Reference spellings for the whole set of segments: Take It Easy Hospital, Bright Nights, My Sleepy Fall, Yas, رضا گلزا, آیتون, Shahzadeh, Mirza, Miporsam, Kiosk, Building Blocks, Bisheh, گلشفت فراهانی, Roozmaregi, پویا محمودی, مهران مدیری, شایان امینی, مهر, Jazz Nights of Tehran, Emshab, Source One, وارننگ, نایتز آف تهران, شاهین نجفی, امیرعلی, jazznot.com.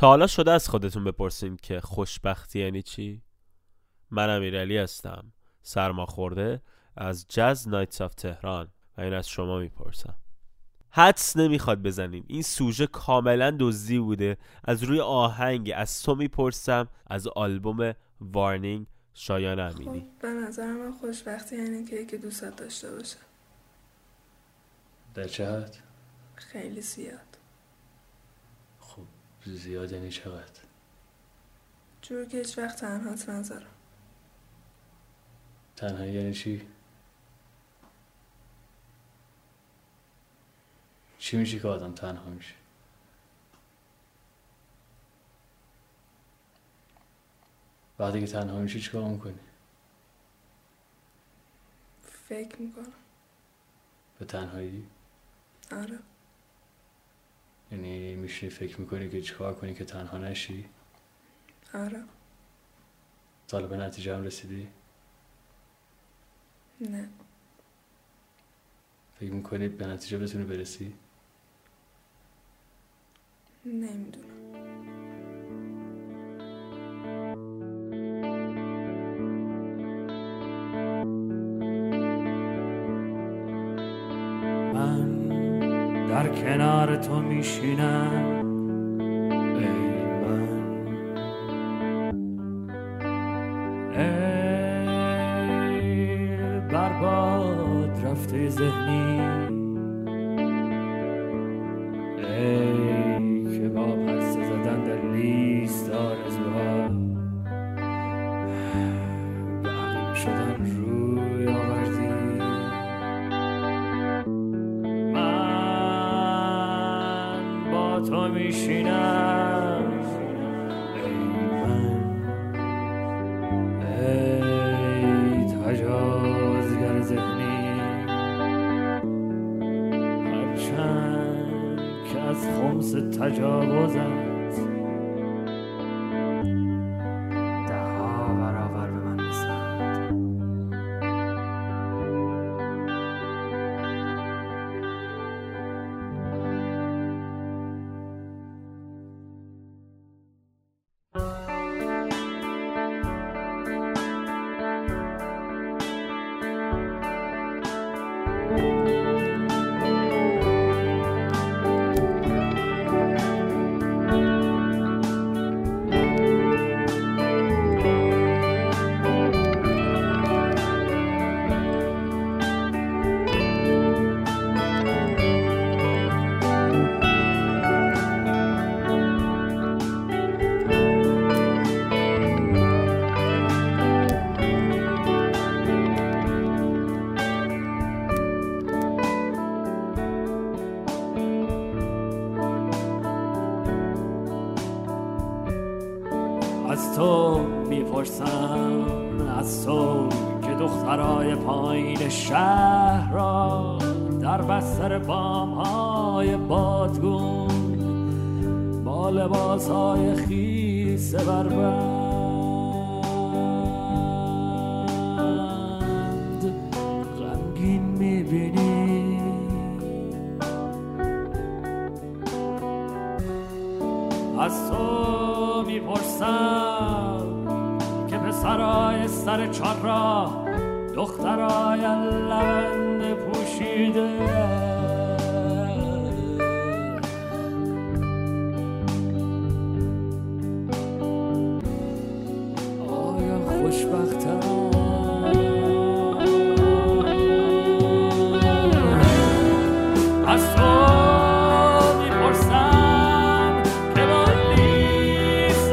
تا حالا شده از خودتون بپرسیم که خوشبختی یعنی چی؟ من امیرعلی هستم، سرماخورده از جاز نایتز آف تهران، و این از شما میپرسم. حدس نمیخواد بزنیم، این سوژه کاملا دزدی بوده از روی آهنگ از تو میپرسم از آلبوم وارننگ شایان امینی. خب به نظر من خوشبختی یعنی که یکی دوستت داشته باشه. در چه حد؟ خیلی زیاد. خب زیاد یعنی چقدر؟ جور که هیچ وقت تنهات نذارم. تنهایی یعنی چی؟ چی میشه که آدم تنها میشه؟ وقتی که تنها میشی چی کار میکنی؟ فکر میکنم. به تنهایی؟ آره. یعنی میشه فکر میکنی که چی کار کنی که تنها نشی؟ آره. تا به نتیجه هم رسیدی؟ نه. فکر میکنی به نتیجه بتونی برسی؟ نمیدونم. من در کنار تو میشینم ای من، ای برباد رفته ذهنی، ای که با پس زدن در لیست آرزوها شهر را در بستر بام‌های بادگون با لباس‌های خیس بربند غمگین می‌بینی، از تو می‌پرسم که پسرای سر چار را دخترای لبند پوشیده آیا خوشبختم؟ از تو می‌پرسم که با لیست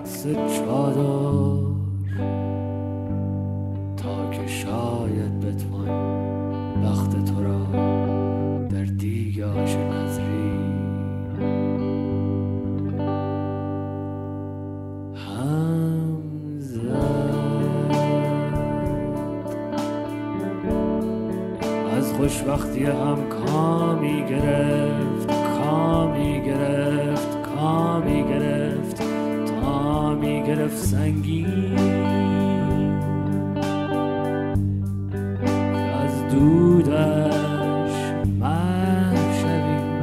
رقص چادر تا که شاید بتوان بخت تو را در دیگ عاشق نظری هم زد. از خوشبختی هم کامی گرفت تا می گرفت سنگین. از دودش محشبیم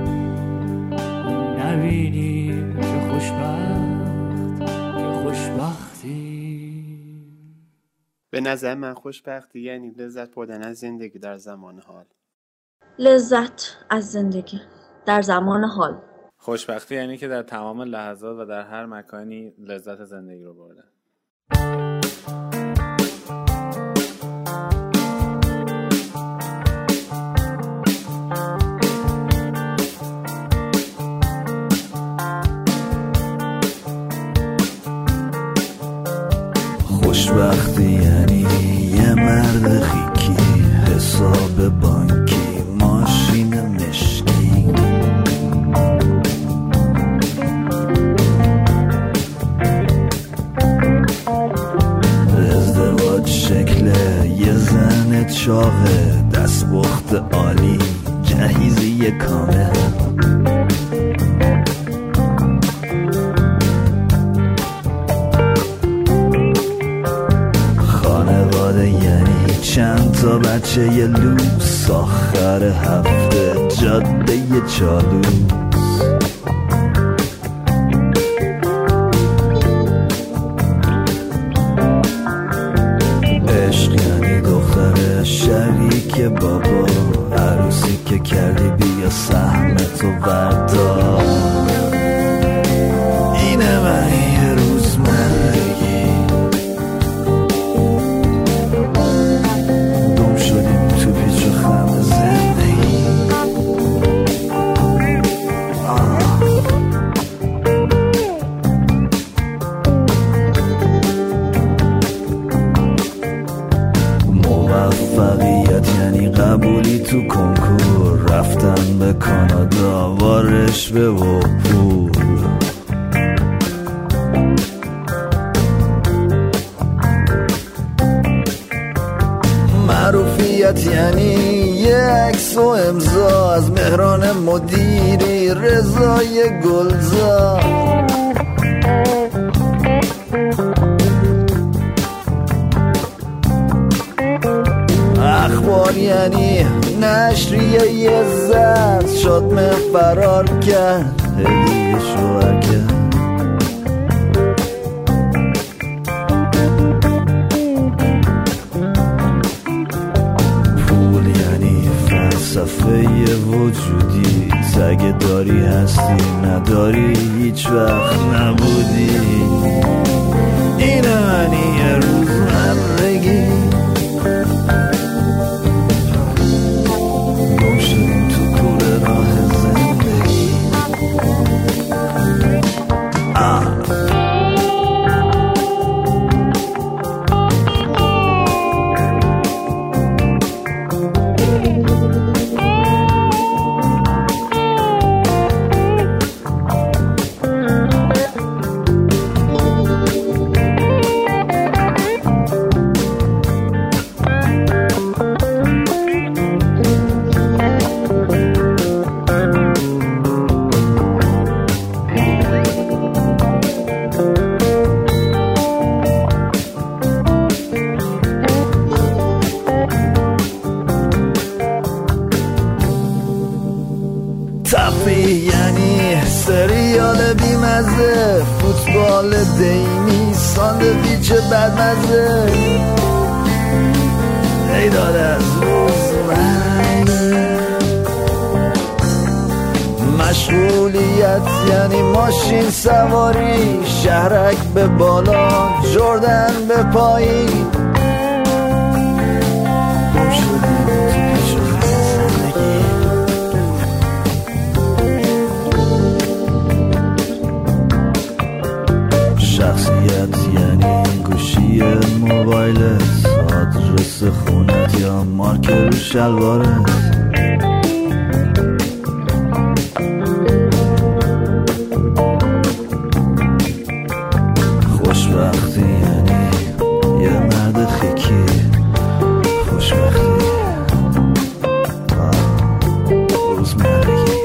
نبینیم که خوشبختی. به نظر من خوشبختی یعنی لذت بردن از زندگی در زمان حال. لذت از زندگی در زمان حال. خوشبختی یعنی که در تمام لحظات و در هر مکانی لذت زندگی رو بردن. خوشبختی یعنی یه مرد خیکی، حساب بانکی، ماشین مشکی. چاقه دست بخت عالی، جهیزی کامل. خانواده یعنی چند تا بچه یه لوس، آخر هفته جاده یه چالو. بابا عروسی که کردی بیا سهمتو بردار. اینه معنی روزمرگی. گم شدیم تو پیچ و خم زندگی. تو کنکور رفتن به کانادا، وارش به وپور. معروفیت یعنی یه عکس و امضا از مهران مدیری، رضای گلزا. اخبار یعنی نشریه یه زرد، شادمه فرار کرد هدیه شوهر کرد. پول یعنی فلسفه یه وجودی، اگه داری هستی، نداری هیچ وقت نبودی. اینه معنی روزمرگی. شخصی شلواره خوشبختی یعنی یه مرد خیکی خوشبختی روزمرگی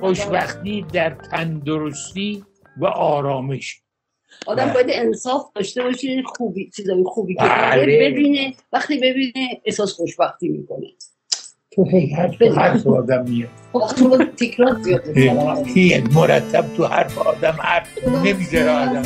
خوشبختی در تندرستی و آرامش. آدم باید انصاف داشته باشه، خوبی چیزای خوبی که ببینه، وقتی ببینه احساس خوشبختی میکنه. تو حرف آدم میاد. وقتی ما تکرار زیاده. هی مرتب تو حرف آدم حرف نمیذاره آدم.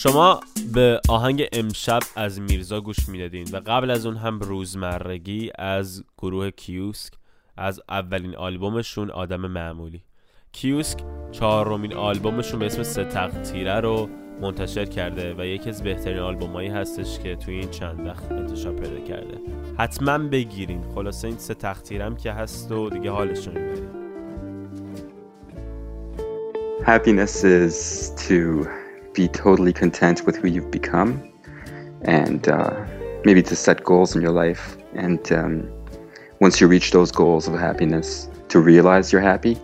شما به آهنگ امشب از میرزا گوش میدادین و قبل از اون هم روزمرگی از گروه کیوسک از اولین آلبومشون آدم معمولی. کیوسک 4 آلبومشون به اسم سه تقطیره رو منتشر کرده و یکی از بهترین آلبومایی هستش که توی این چند وقت انتشار پیدا کرده. حتما بگیرین. خلاصه این سه تقطیرم که هست و دیگه حالشون میبرین. Happiness is to be totally content with who you've become and maybe to set goals in your life and once you reach those goals of happiness to realize you're happy.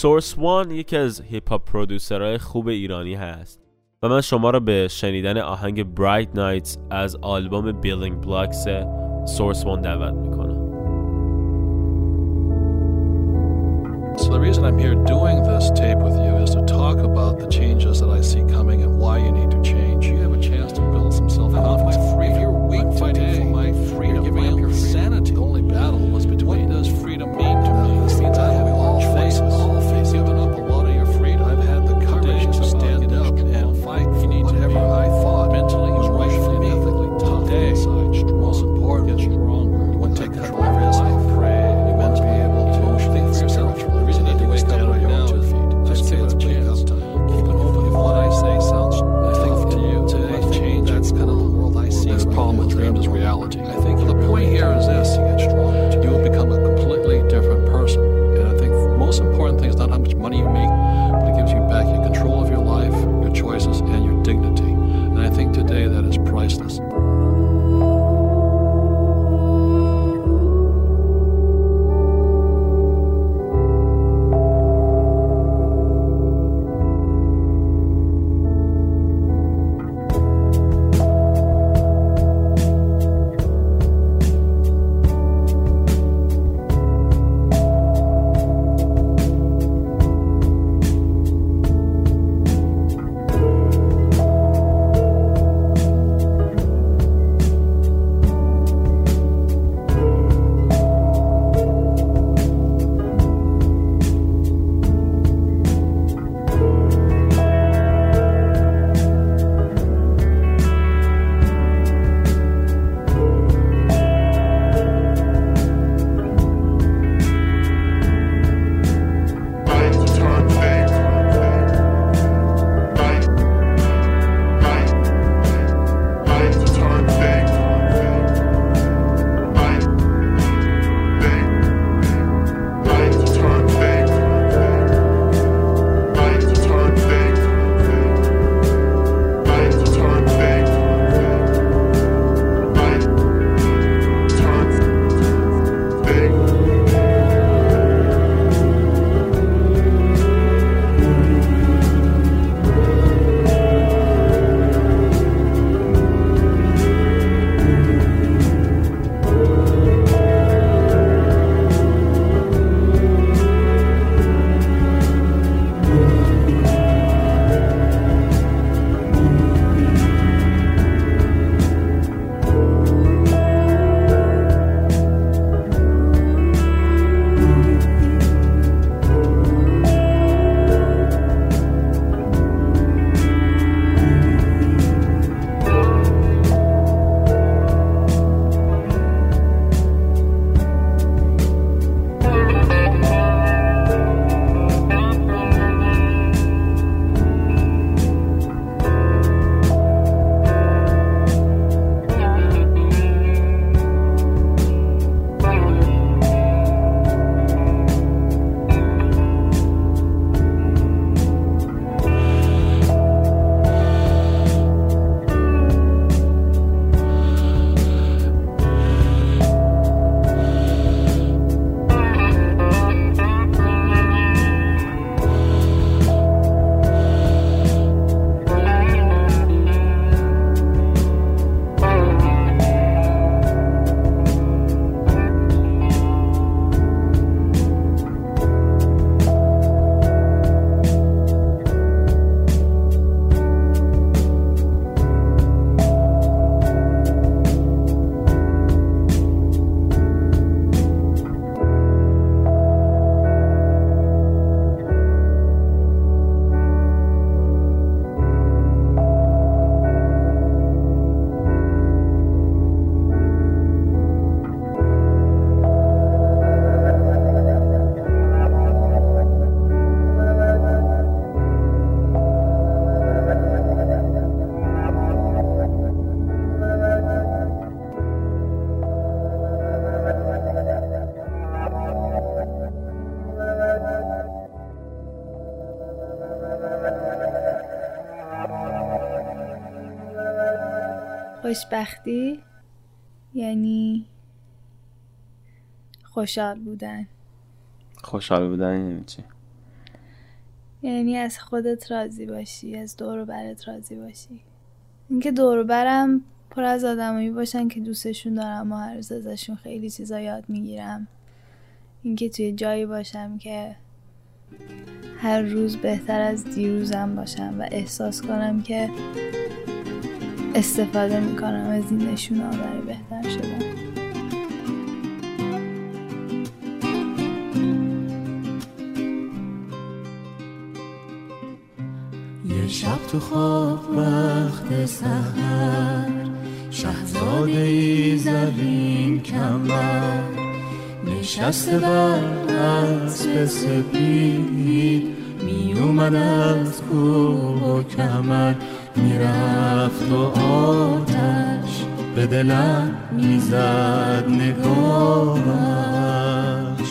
Source One یکی از هیپ هاپ پرودوسرهای خوب ایرانی هست و من شما رو به شنیدن آهنگ Bright Nights از آلبوم Building Blocks Source One دعوت میکنم. So the reason I'm here doing this tape with you is to talk about the changes that I see coming and why you need to change. You have a chance to build some self-confidence. If you're weak today, my freedom, you're giving up your sanity. The only battle was between what does freedom mean to me? This means I have all faces. You've given up a lot of your freedom. I've had the courage to stand up and fight for whatever I thought mentally was right for me. Today, most important, get stronger. You want to take control of your life. خوشبختی یعنی خوشحال بودن. خوشحال بودن یعنی چی؟ یعنی از خودت راضی باشی، از دور و برت راضی باشی. اینکه دور و برم پر از آدمایی باشن که دوستشون دارم و هر روز ازشون خیلی چیزا یاد میگیرم. اینکه توی جایی باشم که هر روز بهتر از دیروزم باشم و احساس کنم که استفاده میکنم از این نشونه‌ها برای بهتر شدن. یه شب تو خواب وقت سحر شهزاده ای زرین کمر نشسته بر اسب سپید می اومد از کوه و کمر میرفت و آتش به دلم میزد نگاهش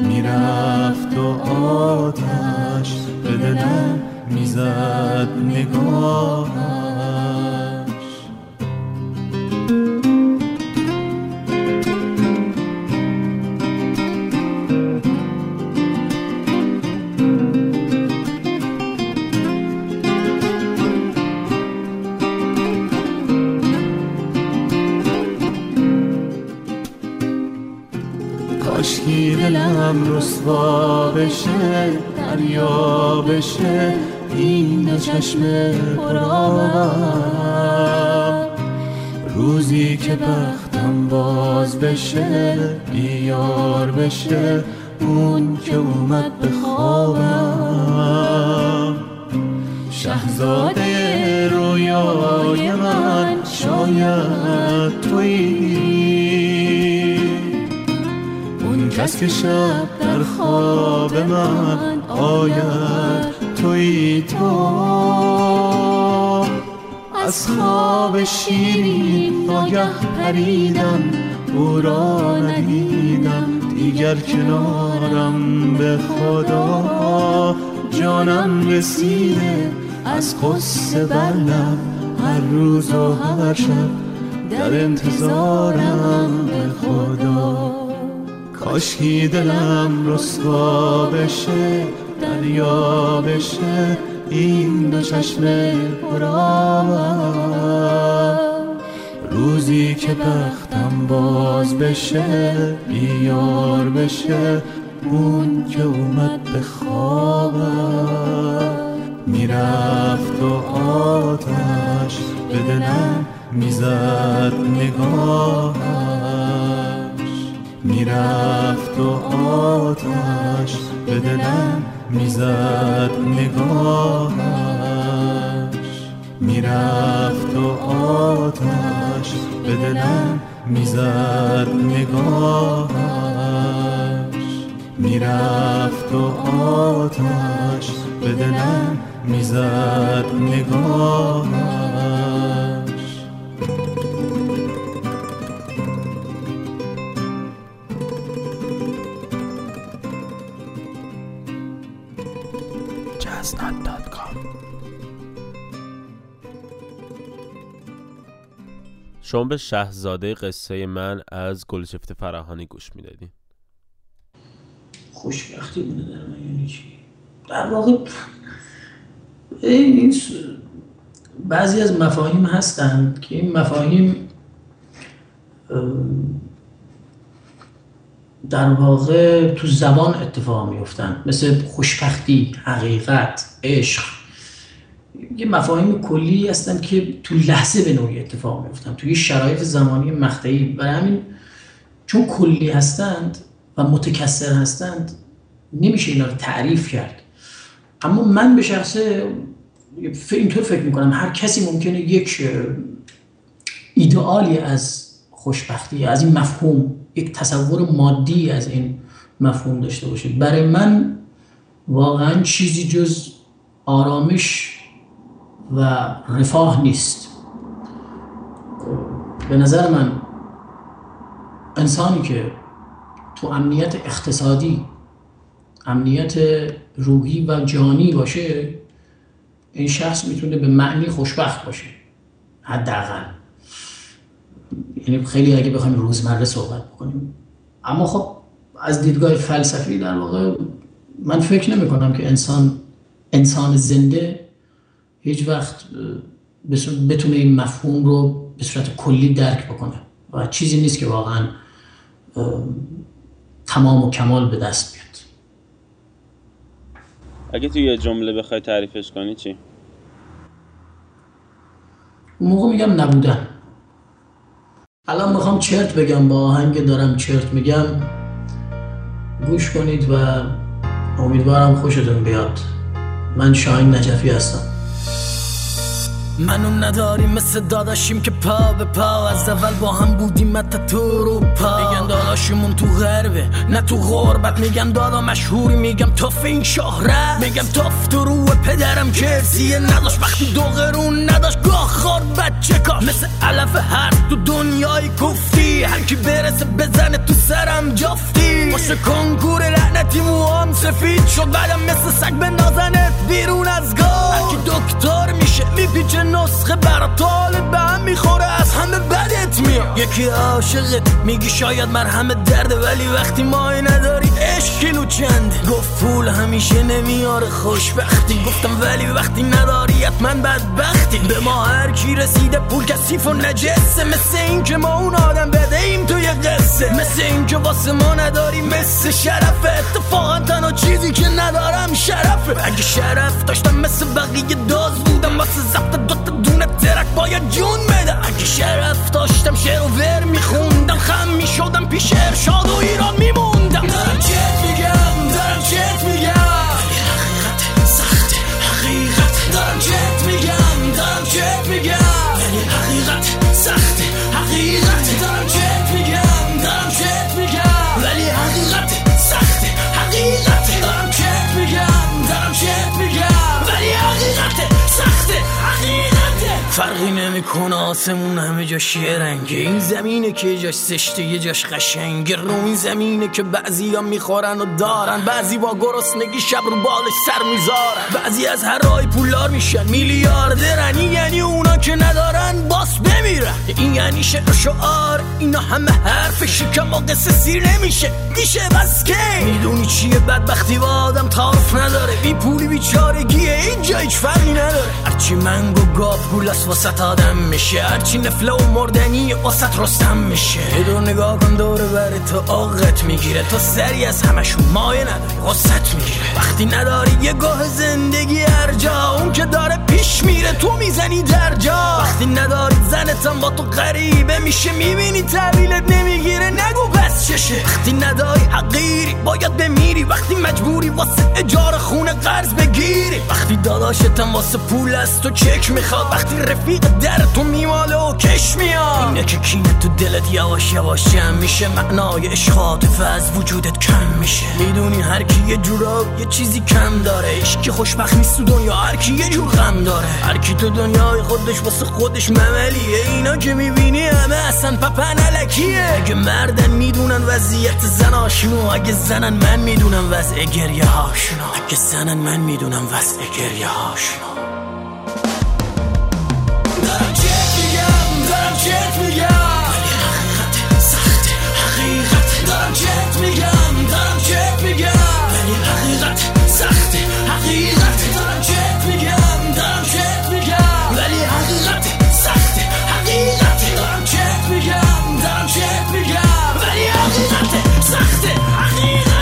میرفت و آتش به دلم میزد نگاهش. کاشکی دلم رسوا بشه دریا بشه این دو چشم پرآب روزی که بختم باز بشه بیار بشه اون که اومد به خوابم شاهزاده رویای من شاید تویی اون کس که شب در خواب من آید توی تو از خواب شیرین ناگه پریدم او را ندیدم دیگر کنارم به خدا جانم رسیده از قصه بلم هر روز و هر شب در انتظارم به خدا کاشکی دلم رسوا بشه دریا بشه این دو چشم پرآب روزی که بختم باز بشه بیار بشه اون که اومد به خوابم میرفت و آتش به دلم میزد نگاهش میرفت و آتش به دلم میزد نگاهش میرفت و آتش به دلم میزد نگاهش میرفت و آتش به دلم میزد نگاهش. شما به شاهزاده قصه من از گلشفت فراهانی گوش میدادین. خوشبختی بوده در من یعنی چی؟ در واقع بعضی از مفاهیم هستند که این مفاهیم در واقع تو زبان اتفاق میفتن، مثل خوشبختی، حقیقت، عشق. یه مفاهیم کلی هستن که تو لحظه به نوعی اتفاق میفتن توی شرایط زمانی مقطعی. برای همین چون کلی هستند و متکثر هستند نمیشه اینا رو تعریف کرد. اما من به شخصه اینطور فکر میکنم هر کسی ممکنه یک ایدئالی از خوشبختی، از این مفهوم، یک تصور مادی از این مفهوم داشته باشه. برای من واقعا چیزی جز آرامش و رفاه نیست. به نظر من انسانی که تو امنیت اقتصادی، امنیت روحی و جانی باشه، این شخص میتونه به معنی خوشبخت باشه حداقل. یعنی خیلی اگه بخوایم روزمره صحبت بکنیم. اما خب از دیدگاه فلسفی در واقع من فکر نمی کنم که انسان زنده هیچ وقت بتونه این مفهوم رو به صورت کلی درک بکنه و چیزی نیست که واقعا تمام و کمال به دست بیاد. اگه تو یه جمله بخوای تعریفش کنی چی؟ اون موقع میگم نبودن. الان میخوام چرت بگم، با آهنگ دارم چرت میگم. گوش کنید و امیدوارم خوشتون بیاد. من شاهین نجفی هستم. منم نداریم مثل داداشیم که پا به پا از اول با هم بودیم مت تو رو پا. میگن داداشیمون تو غربه نه تو غربت، میگم دادا مشهوری، میگم توف این شهره، میگم توف تو رو پدرم کرسیه نداشت وقتی دو قرون نداشت گاه خور بچه کار مثل علف هر تو دنیای کوفتی هر کی برسه بزنه تو سرم جفتی باشه کنکور لعنتی موام سفید شد بعدم مثل سگ به نازنت بیرون از گاه هر کی دکتر میشه میپیچه نسخه برا طالب به هم میخوره از همه بدت میاد یکی عاشقت میگی شاید مرهم درده ولی وقتی مای نداری عشق کیلو چنده گفت پول همیشه نمیاره خوشبختی گفتم ولی وقتی نداری حتما بدبختی به ما هر کی رسیده پول کثیف و نجسه مثل این که ما اون آدم بدهیم توی قصه مثل این که واسه ما نداری مثل شرفه اتفاقا تنها چیزی که ندارم شرفه اگه شرف داشتم مثل بقیه داز بودم واسه زبط دوتا دونه ترک باید جون بدم اگه شرف داشتم شعر و ور میخوندم خم میشدم پیش ارشاد و ایران میموندم دارم چت میگم دارم چت میگم اگه حقیقت سخت حقیقت دارم چت میگم دارم چت میگم اگه حقیقت سخت حقیقت دارم چت میگم دارم چت میگم ولی حقیقت سخت حقیقت دارم چت میگم دارم چت میگم ولی حقیقت سخته حقیقته فرقی نمی کنه آسمون همه جاش یه رنگه این زمینه که یه جاش زشته یه جاش قشنگه رو این زمینه که بعضی ها میخورن و دارن بعضی با گرسنگی شب رو بالش سر میذارن بعضی از هر رای پولار میشن میلیاردرن این یعنی اونا که ندارن باس بمیرن این یعنی شعر شعار اینا همه حرف شکم و قصه سیر نمیشه میشه بس که میدونی چیه بدبختی و آدم تعارف نداره بی پولی بیچارگیه اینجا هیچ فرقی نداره هرچی منگ و گاب گولست وسط آدم میشه هرچی نفله و مردنی وسط رستم میشه دور نگاه کن دوره بره تو آقت میگیره تو سری از همشون مایه نداری غصت میگیره وقتی نداری یه گاه زندگی هر جا اون که داره پیش میره تو میزنی در جا وقتی نداری زنتم با تو غریبه میشه میبینی تحویلت نمیگیره نگو بس چشه وقتی نداری حقیری باید بمیری وقتی مجبوری واسه اجاره خونه قرض بگیری وقتی داداشتم واسه پول از تو چک میخواد وقتی رفیق در تو میماله و کش میاد اینه که کینه تو دلت یواش یواش جمع میشه معنای عشقات و از وجودت کم میشه میدونی هر کی یه جوراب یه چیزی کم داره عشقی خوشبخت نیست تو دنیا هر کی یه جور غم داره هر کی تو دنیای خودش واسه خودش مملیه اینا که میبینی همه اصلا پپن الکیه اگه مردن میدونن وضعیت زناشونو اگه زنن من میدونم وضع گریه هاشونو اگه زنن من میدونم وضع گریه هاشونو چت میگم ولی حقیقت سخت حقیقت دارم چت میگم دارم چت میگم ولی حقیقت سخت حقیقت دارم چت میگم دارم چت میگم ولی حقیقت سخت حقیقت دارم چت میگم دارم چت میگم ولی حقیقت سخت حقیقت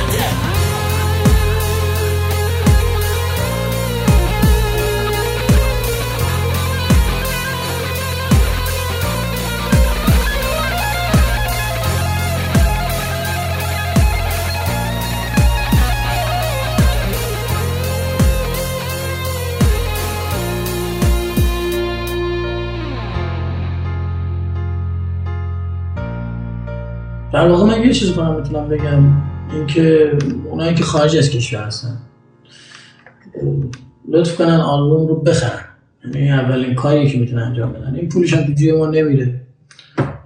در واقع من یه چیز کنم میتونم بگم این که اونایی که خارج از کشور هستن لطف کنن آلبوم رو بخرن یعنی اولین کاری که میتونن انجام بدن این پولش هم تو جیب ما نمیره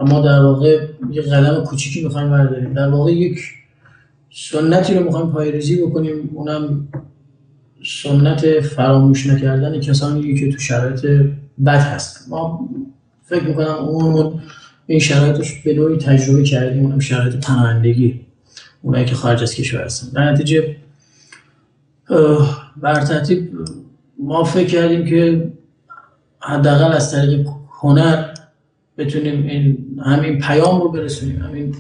اما در واقع یه قدم کوچیکی میخوایم برداریم در واقع یک سنتی رو میخوایم پایه‌ریزی بکنیم اونم سنت فراموش نکردن کسانی که تو شرایط بد هستن ما فکر میکنم اونمون این شرایطش به نوعی تجربه کردیم، اونم شرایط پناهندگی، اونایی که خارج از کشور هستن. در نتیجه بر ترتیب ما فکر کردیم که حداقل از طریق هنر بتونیم همین پیام رو برسونیم، همین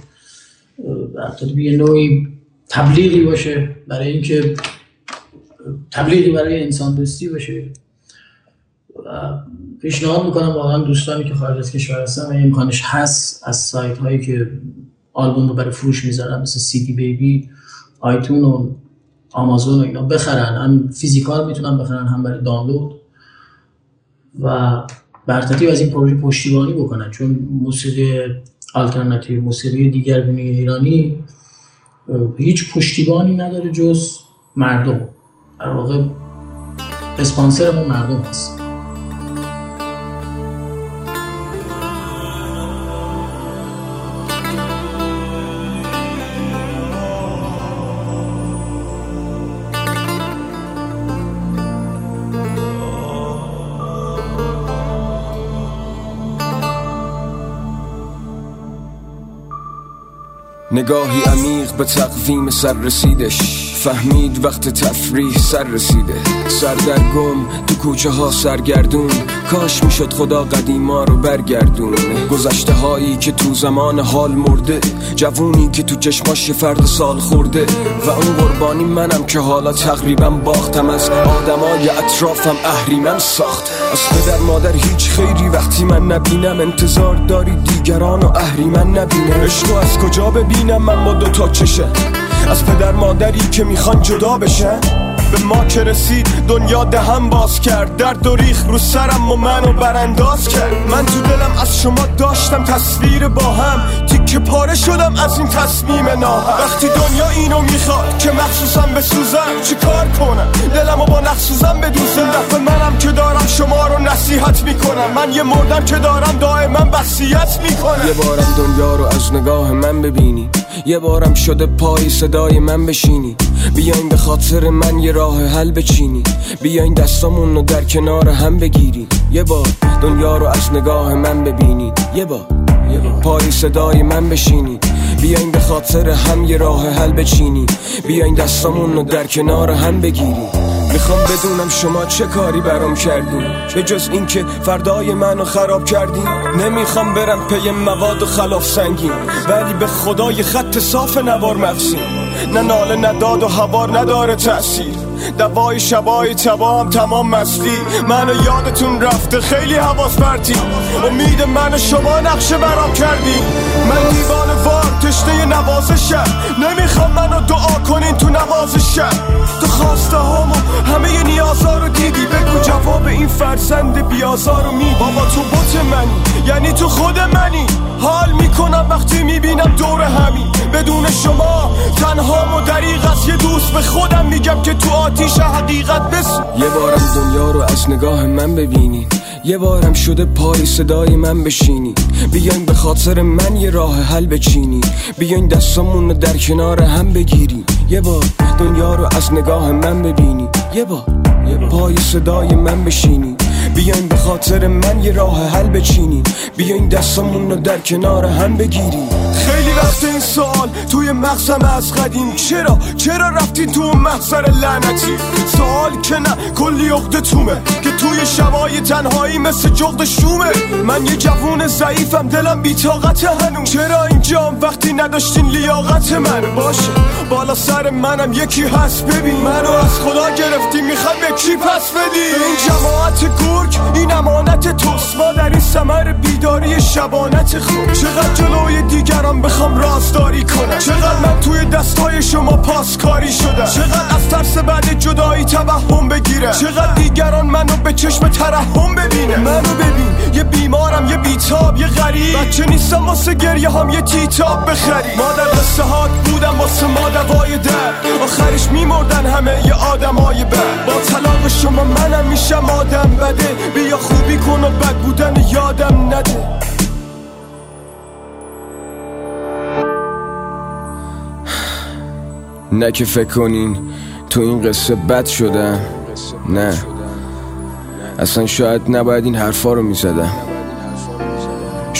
به نوعی تبلیغی باشه، برای اینکه تبلیغی برای انسان دوستی باشه. پیشنهاد میکنم واقعا دوستانی که خارج از کشور هستن و امکانش هست از سایت هایی که آلبوم رو برای فروش میذارن مثل سی دی بیبی، آیتون و آمازون و اینا بخرن، هم فیزیکال میتونن بخرن هم برای دانلود، و برترتیب از این پروژه پشتیبانی بکنن، چون موسیقی آلترناتیو، موسیقی دیگرگونی ایرانی هیچ پشتیبانی نداره جز مردم. در واقع اسپانسرمون مردم هست. نگاهی عمیق به تقویم سر رسیدش، فهمید وقت تفریح سر رسیده. سردرگم تو کوچه ها سرگردون، کاش میشد خدا قدیما رو برگردون. گذشته هایی که تو زمان حال مرده، جوونی که تو چشماش فرد سال خورده، و اون قربانی منم که حالا تقریبا باختم. از آدمای اطرافم اهریمن ساخت، از پدر مادر هیچ خیری وقتی من نبینم. انتظار داری دیگران و اهریمن نبینم؟ عشقو از کجا ببینم من با دوتا چشم؟ از پدر مادری که میخوان جدا بشن. به ما که رسید دنیا دهم باز کرد، درد و ریخ رو سرم و منو برانداز کرد. من تو دلم از شما داشتم تصویر با هم، تیکه پاره شدم از این تصمیم ناهم. وقتی دنیا اینو میخواد که مخصوصم بسوزم، چی کار کنم دلمو با نخصوزم بدوزم؟ دفعه منم که دارم شما رو نصیحت میکنم، من یه مردم که دارم دائما وصیت میکنم. یه بارم دنیا رو از نگاه من ببینی، یه بارم شده پای صدای من بشینی. بیاین به خاطر من یه راه حل بچینی، بیاین دستامون رو در کنار هم بگیری. یه بار دنیا رو از نگاه من ببینی، یه بار پای صدای من بشینی. بیاین به خاطر هم یه راه حل بچینی، بیاین دستامون رو در کنار هم بگیری. میخوام بدونم شما چه کاری برام کردین، به جز این که فردای منو خراب کردین. نمیخوام برم پی مواد و خلاف سنگین، ولی به خدای خط صاف نوار مفسین. نه ناله نه داد و هوار نداره تأثیر، دوای شبای تبا هم تمام مستی. منو یادتون رفته خیلی حواس پرتی، امید منو شما نقشه برام کردی. من دیوانه وار تشته نوازشم، نمیخوام منو دعا کنین تو نوازشم. تو خواسته همو همه نیازا رو دیدی، بگو جواب این فرزند بیازا رو میدی. بابا تو بوت منی، یعنی تو خود منی. حال میکنم وقتی میبینم دور همی، بدون شما تنها و دریغ از یه دوست. به خودم میگم که تو آتیش حقیقت بسوز. یه بارم دنیا رو از نگاه من ببینی، یه بارم شده پای صدای من بشینی. بیاین به خاطر من یه راه حل بچینی، بیاین دستامون رو در کنار هم بگیری. یه بار دنیا رو از نگاه من ببینی، یه بار پای صدای من بشینی. بیاین به خاطر من یه راه حل بچینی، بیاین دستامون رو در کنار هم بگیری. خیلی وقت این سوال توی مغزم از قدیم، چرا رفتین تو محضر لعنتی؟ سوال که نه، کلی عقده تومه که توی شبای تنهایی مثل جغد شومه. من یه جوون ضعیفم، دلم بی‌طاقت هنوز. چرا اینجام وقتی نداشتین لیاقت من؟ باشه بالا سر منم یکی هست، ببین منو از خدا گرفتی، میخوام به کی پس بدی؟ این جماعت گرگ این امانت توست، ما در این ثمر بیداری شبانت خوب. چقدر جلوی دیگران بخوام رازداری کنم، چقدر من توی دستای شما پاسکاری شدم. چقدر از ترس بعد جدایی توهم بگیرم، چقدر دیگران منو به چشم ترحم ببینم. منو ببین یه بیمارم، یه بیتاب، یه غریب، بچه نیستم واسه گریه هم یه تیتاب بخری. مادر قصه هات بودم واسه ما دوای درد، آخرش میمردن همه یه آدمای بد. با طلاق شما منم میشم آدم بده، بیا خوبی کن و بد بودن یادم نده. نه که فکر کنین تو این قصه بد شدم، نه اصلا شاید نباید این حرفا رو میزدم.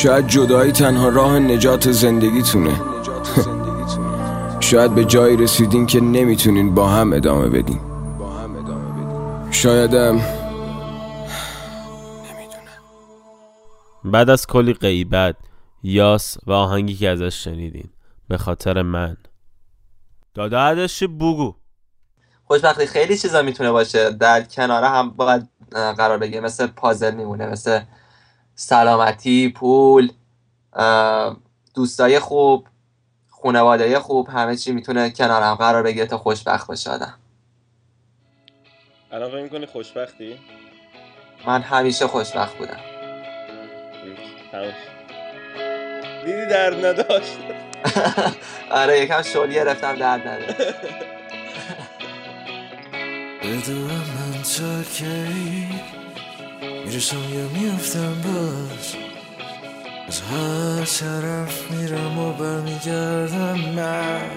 شاید جدایی تنها راه نجات زندگیتونه. شاید به جایی رسیدین که نمیتونین با هم ادامه بدین. شایدم نمیدونم. بعد از کلی غیبت، یاس و آهنگی که ازش شنیدین به خاطر من. دادا ادش بگو. خوشبختی خیلی چیزا میتونه باشه، در کناره هم باید قرار بگیره، مثل پازل میمونه، مثل سلامتی، پول، دوستای خوب، خانواده خوب، همه چی میتونه کنار هم قرار بگیره تا خوشبخت باشه آدم. الان فکر می‌کنی خوشبختی؟ من همیشه خوشبخت بودم. دیدی درد نداشت. آره یکم شلیه رفتم درد نداره. بدونم من تا کی میرسم یا میفتم باز، از هر طرف میرم و برمیگردم من.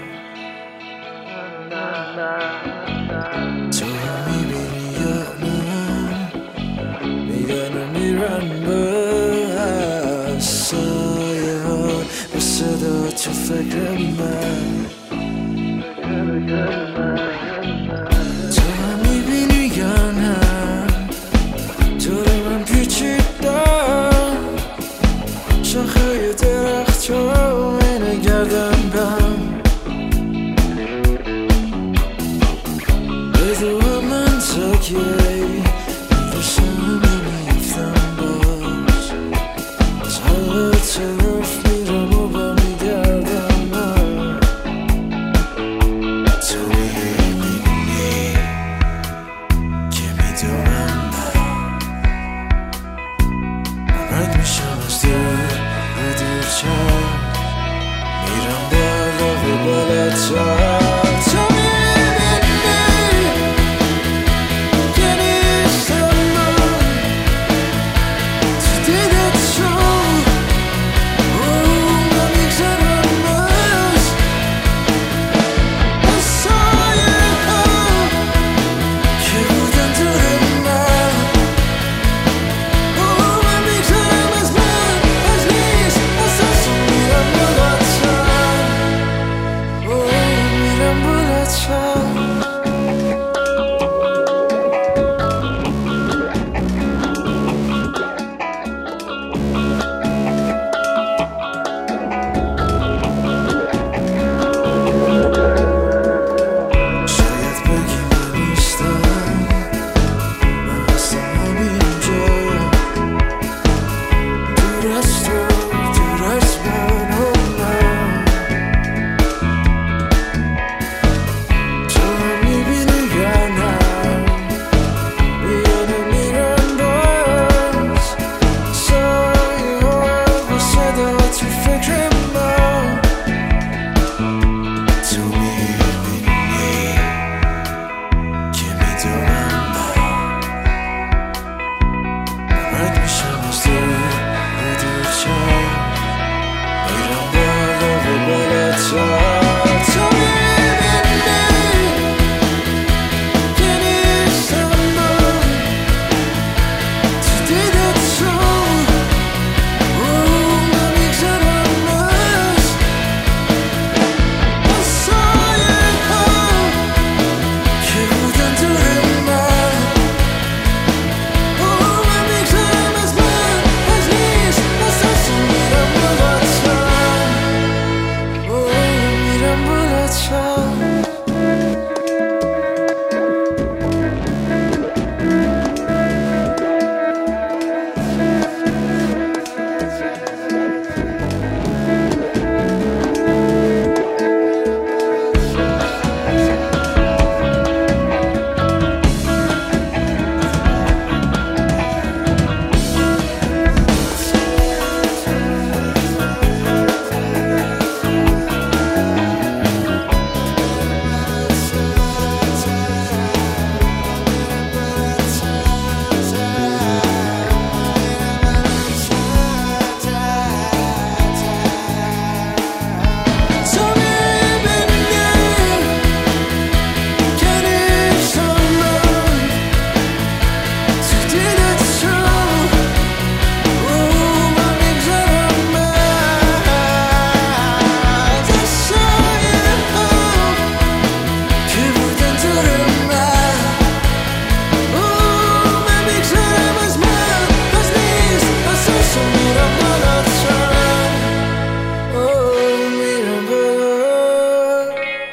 تو میبینی یا نه میگنم میرن باز، سایه ها به صدا تو فکر من. Tell me, baby, can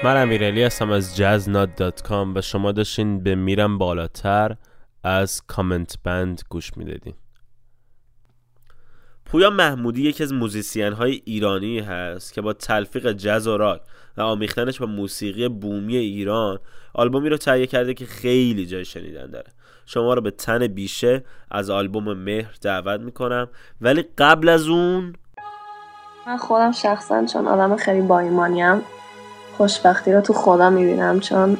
من امیرعلی هستم از jazznot.com و شما داشتین به میرم بالاتر از کامنت بند گوش میدادین. پویا محمودی یکی از موزیسین های ایرانی هست که با تلفیق جاز و راک و آمیختنش با موسیقی بومی ایران آلبومی رو تهیه کرده که خیلی جای شنیدن داره. شما رو به تن بیشه از آلبوم مهر دعوت میکنم، ولی قبل از اون من خودم شخصا چون آدم خیلی با ایمانیم خوشبختی رو تو خودم میبینم، چون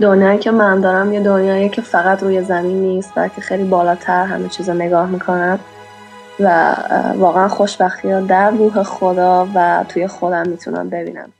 دنیایی که من دارم یه دنیایی که فقط روی زمین نیست بلکه خیلی بالاتر همه چیز رو نگاه میکنم و واقعا خوشبختی رو در روح خدا و توی خودم میتونم ببینم.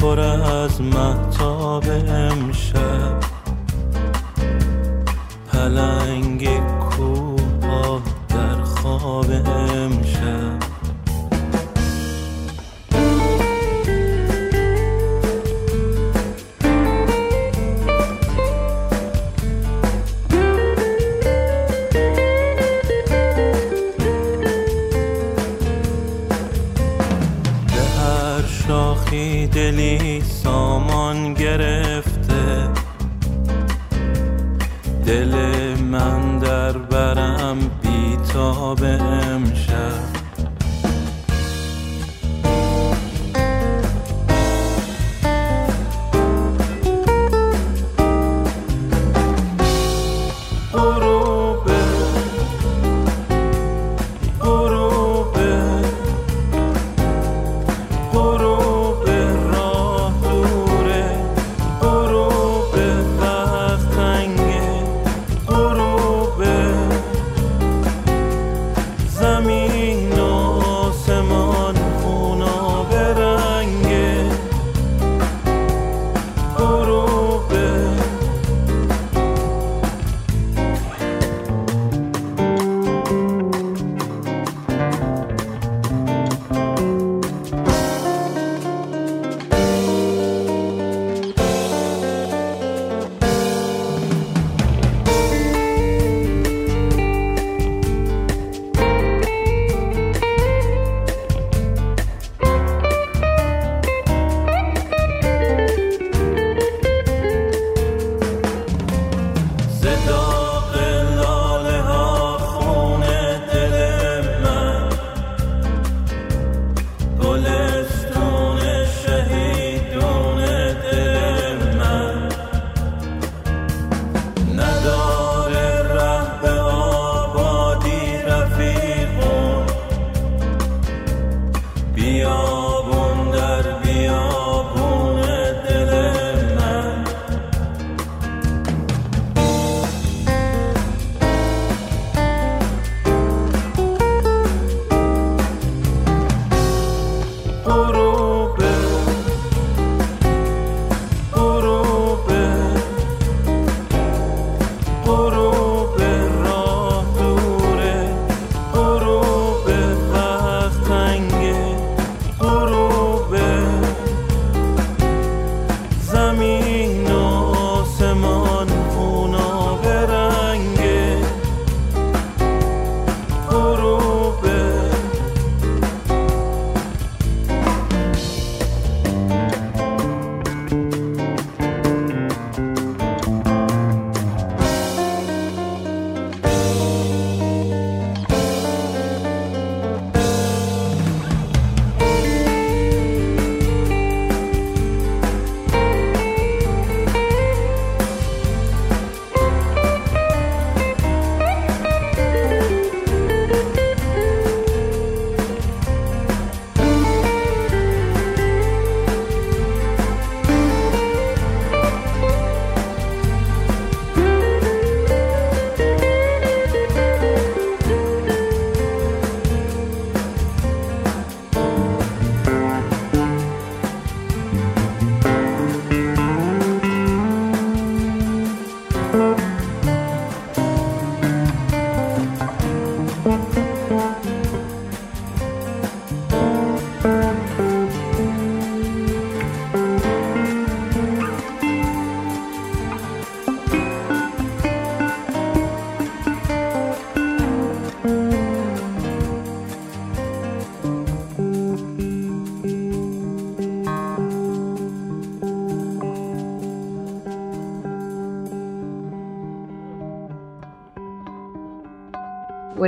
پر از مهتاب امشب، پلنگ کوها در خواب امشب، دلی سامان گرفته، دل من در برم بیتاب امشب.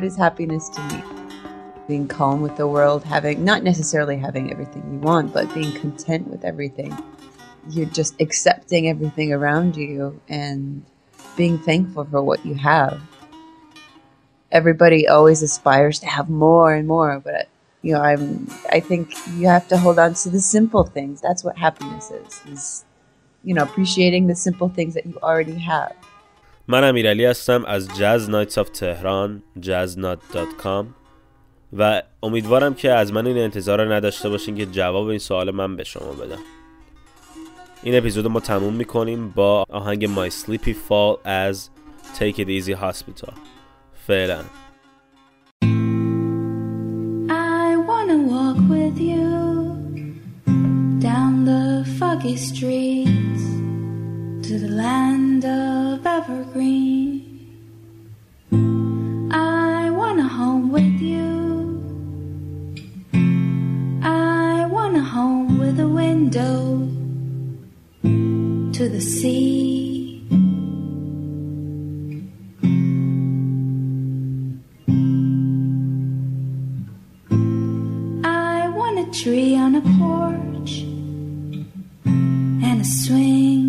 what is happiness to me? Being calm with the world, having, not necessarily having everything you want, but being content with everything. You're just accepting everything around you and being thankful for what you have. Everybody always aspires to have more and more, but you know, I think you have to hold on to the simple things. That's what happiness is, you know, appreciating the simple things that you already have. من امیرعلی هستم از Jazz Nights of Tehran, jazznot.com و امیدوارم که از من این انتظار رو نداشته باشین که جواب این سوال من به شما بدم. این اپیزود ما تموم میکنیم با آهنگ My Sleepy Fall از Take It Easy Hospital. فعلا. I wanna walk with you down the foggy streets to the land of evergreen. I wanna home with you. I wanna home with a window to the sea. I want a tree on a porch and a swing.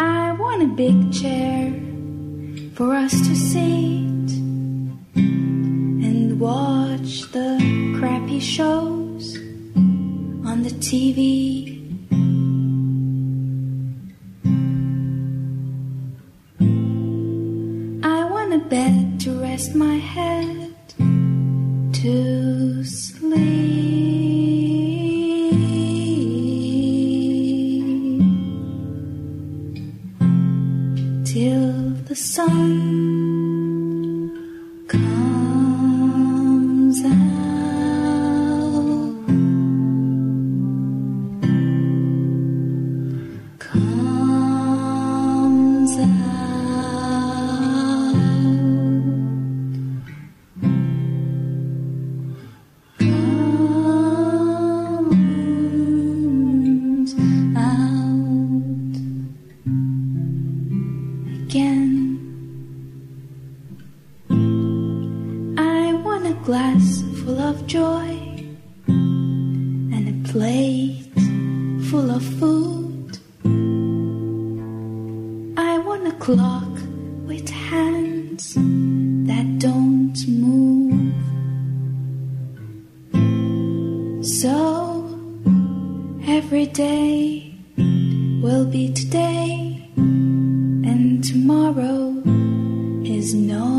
I want a big chair for us to sit and watch the crappy shows on the TV. I want a bed to rest my head to sleep. The sun comes out, comes out, comes out again. Glass full of joy and a plate full of food. I want a clock with hands that don't move. So every day will be today and tomorrow is no.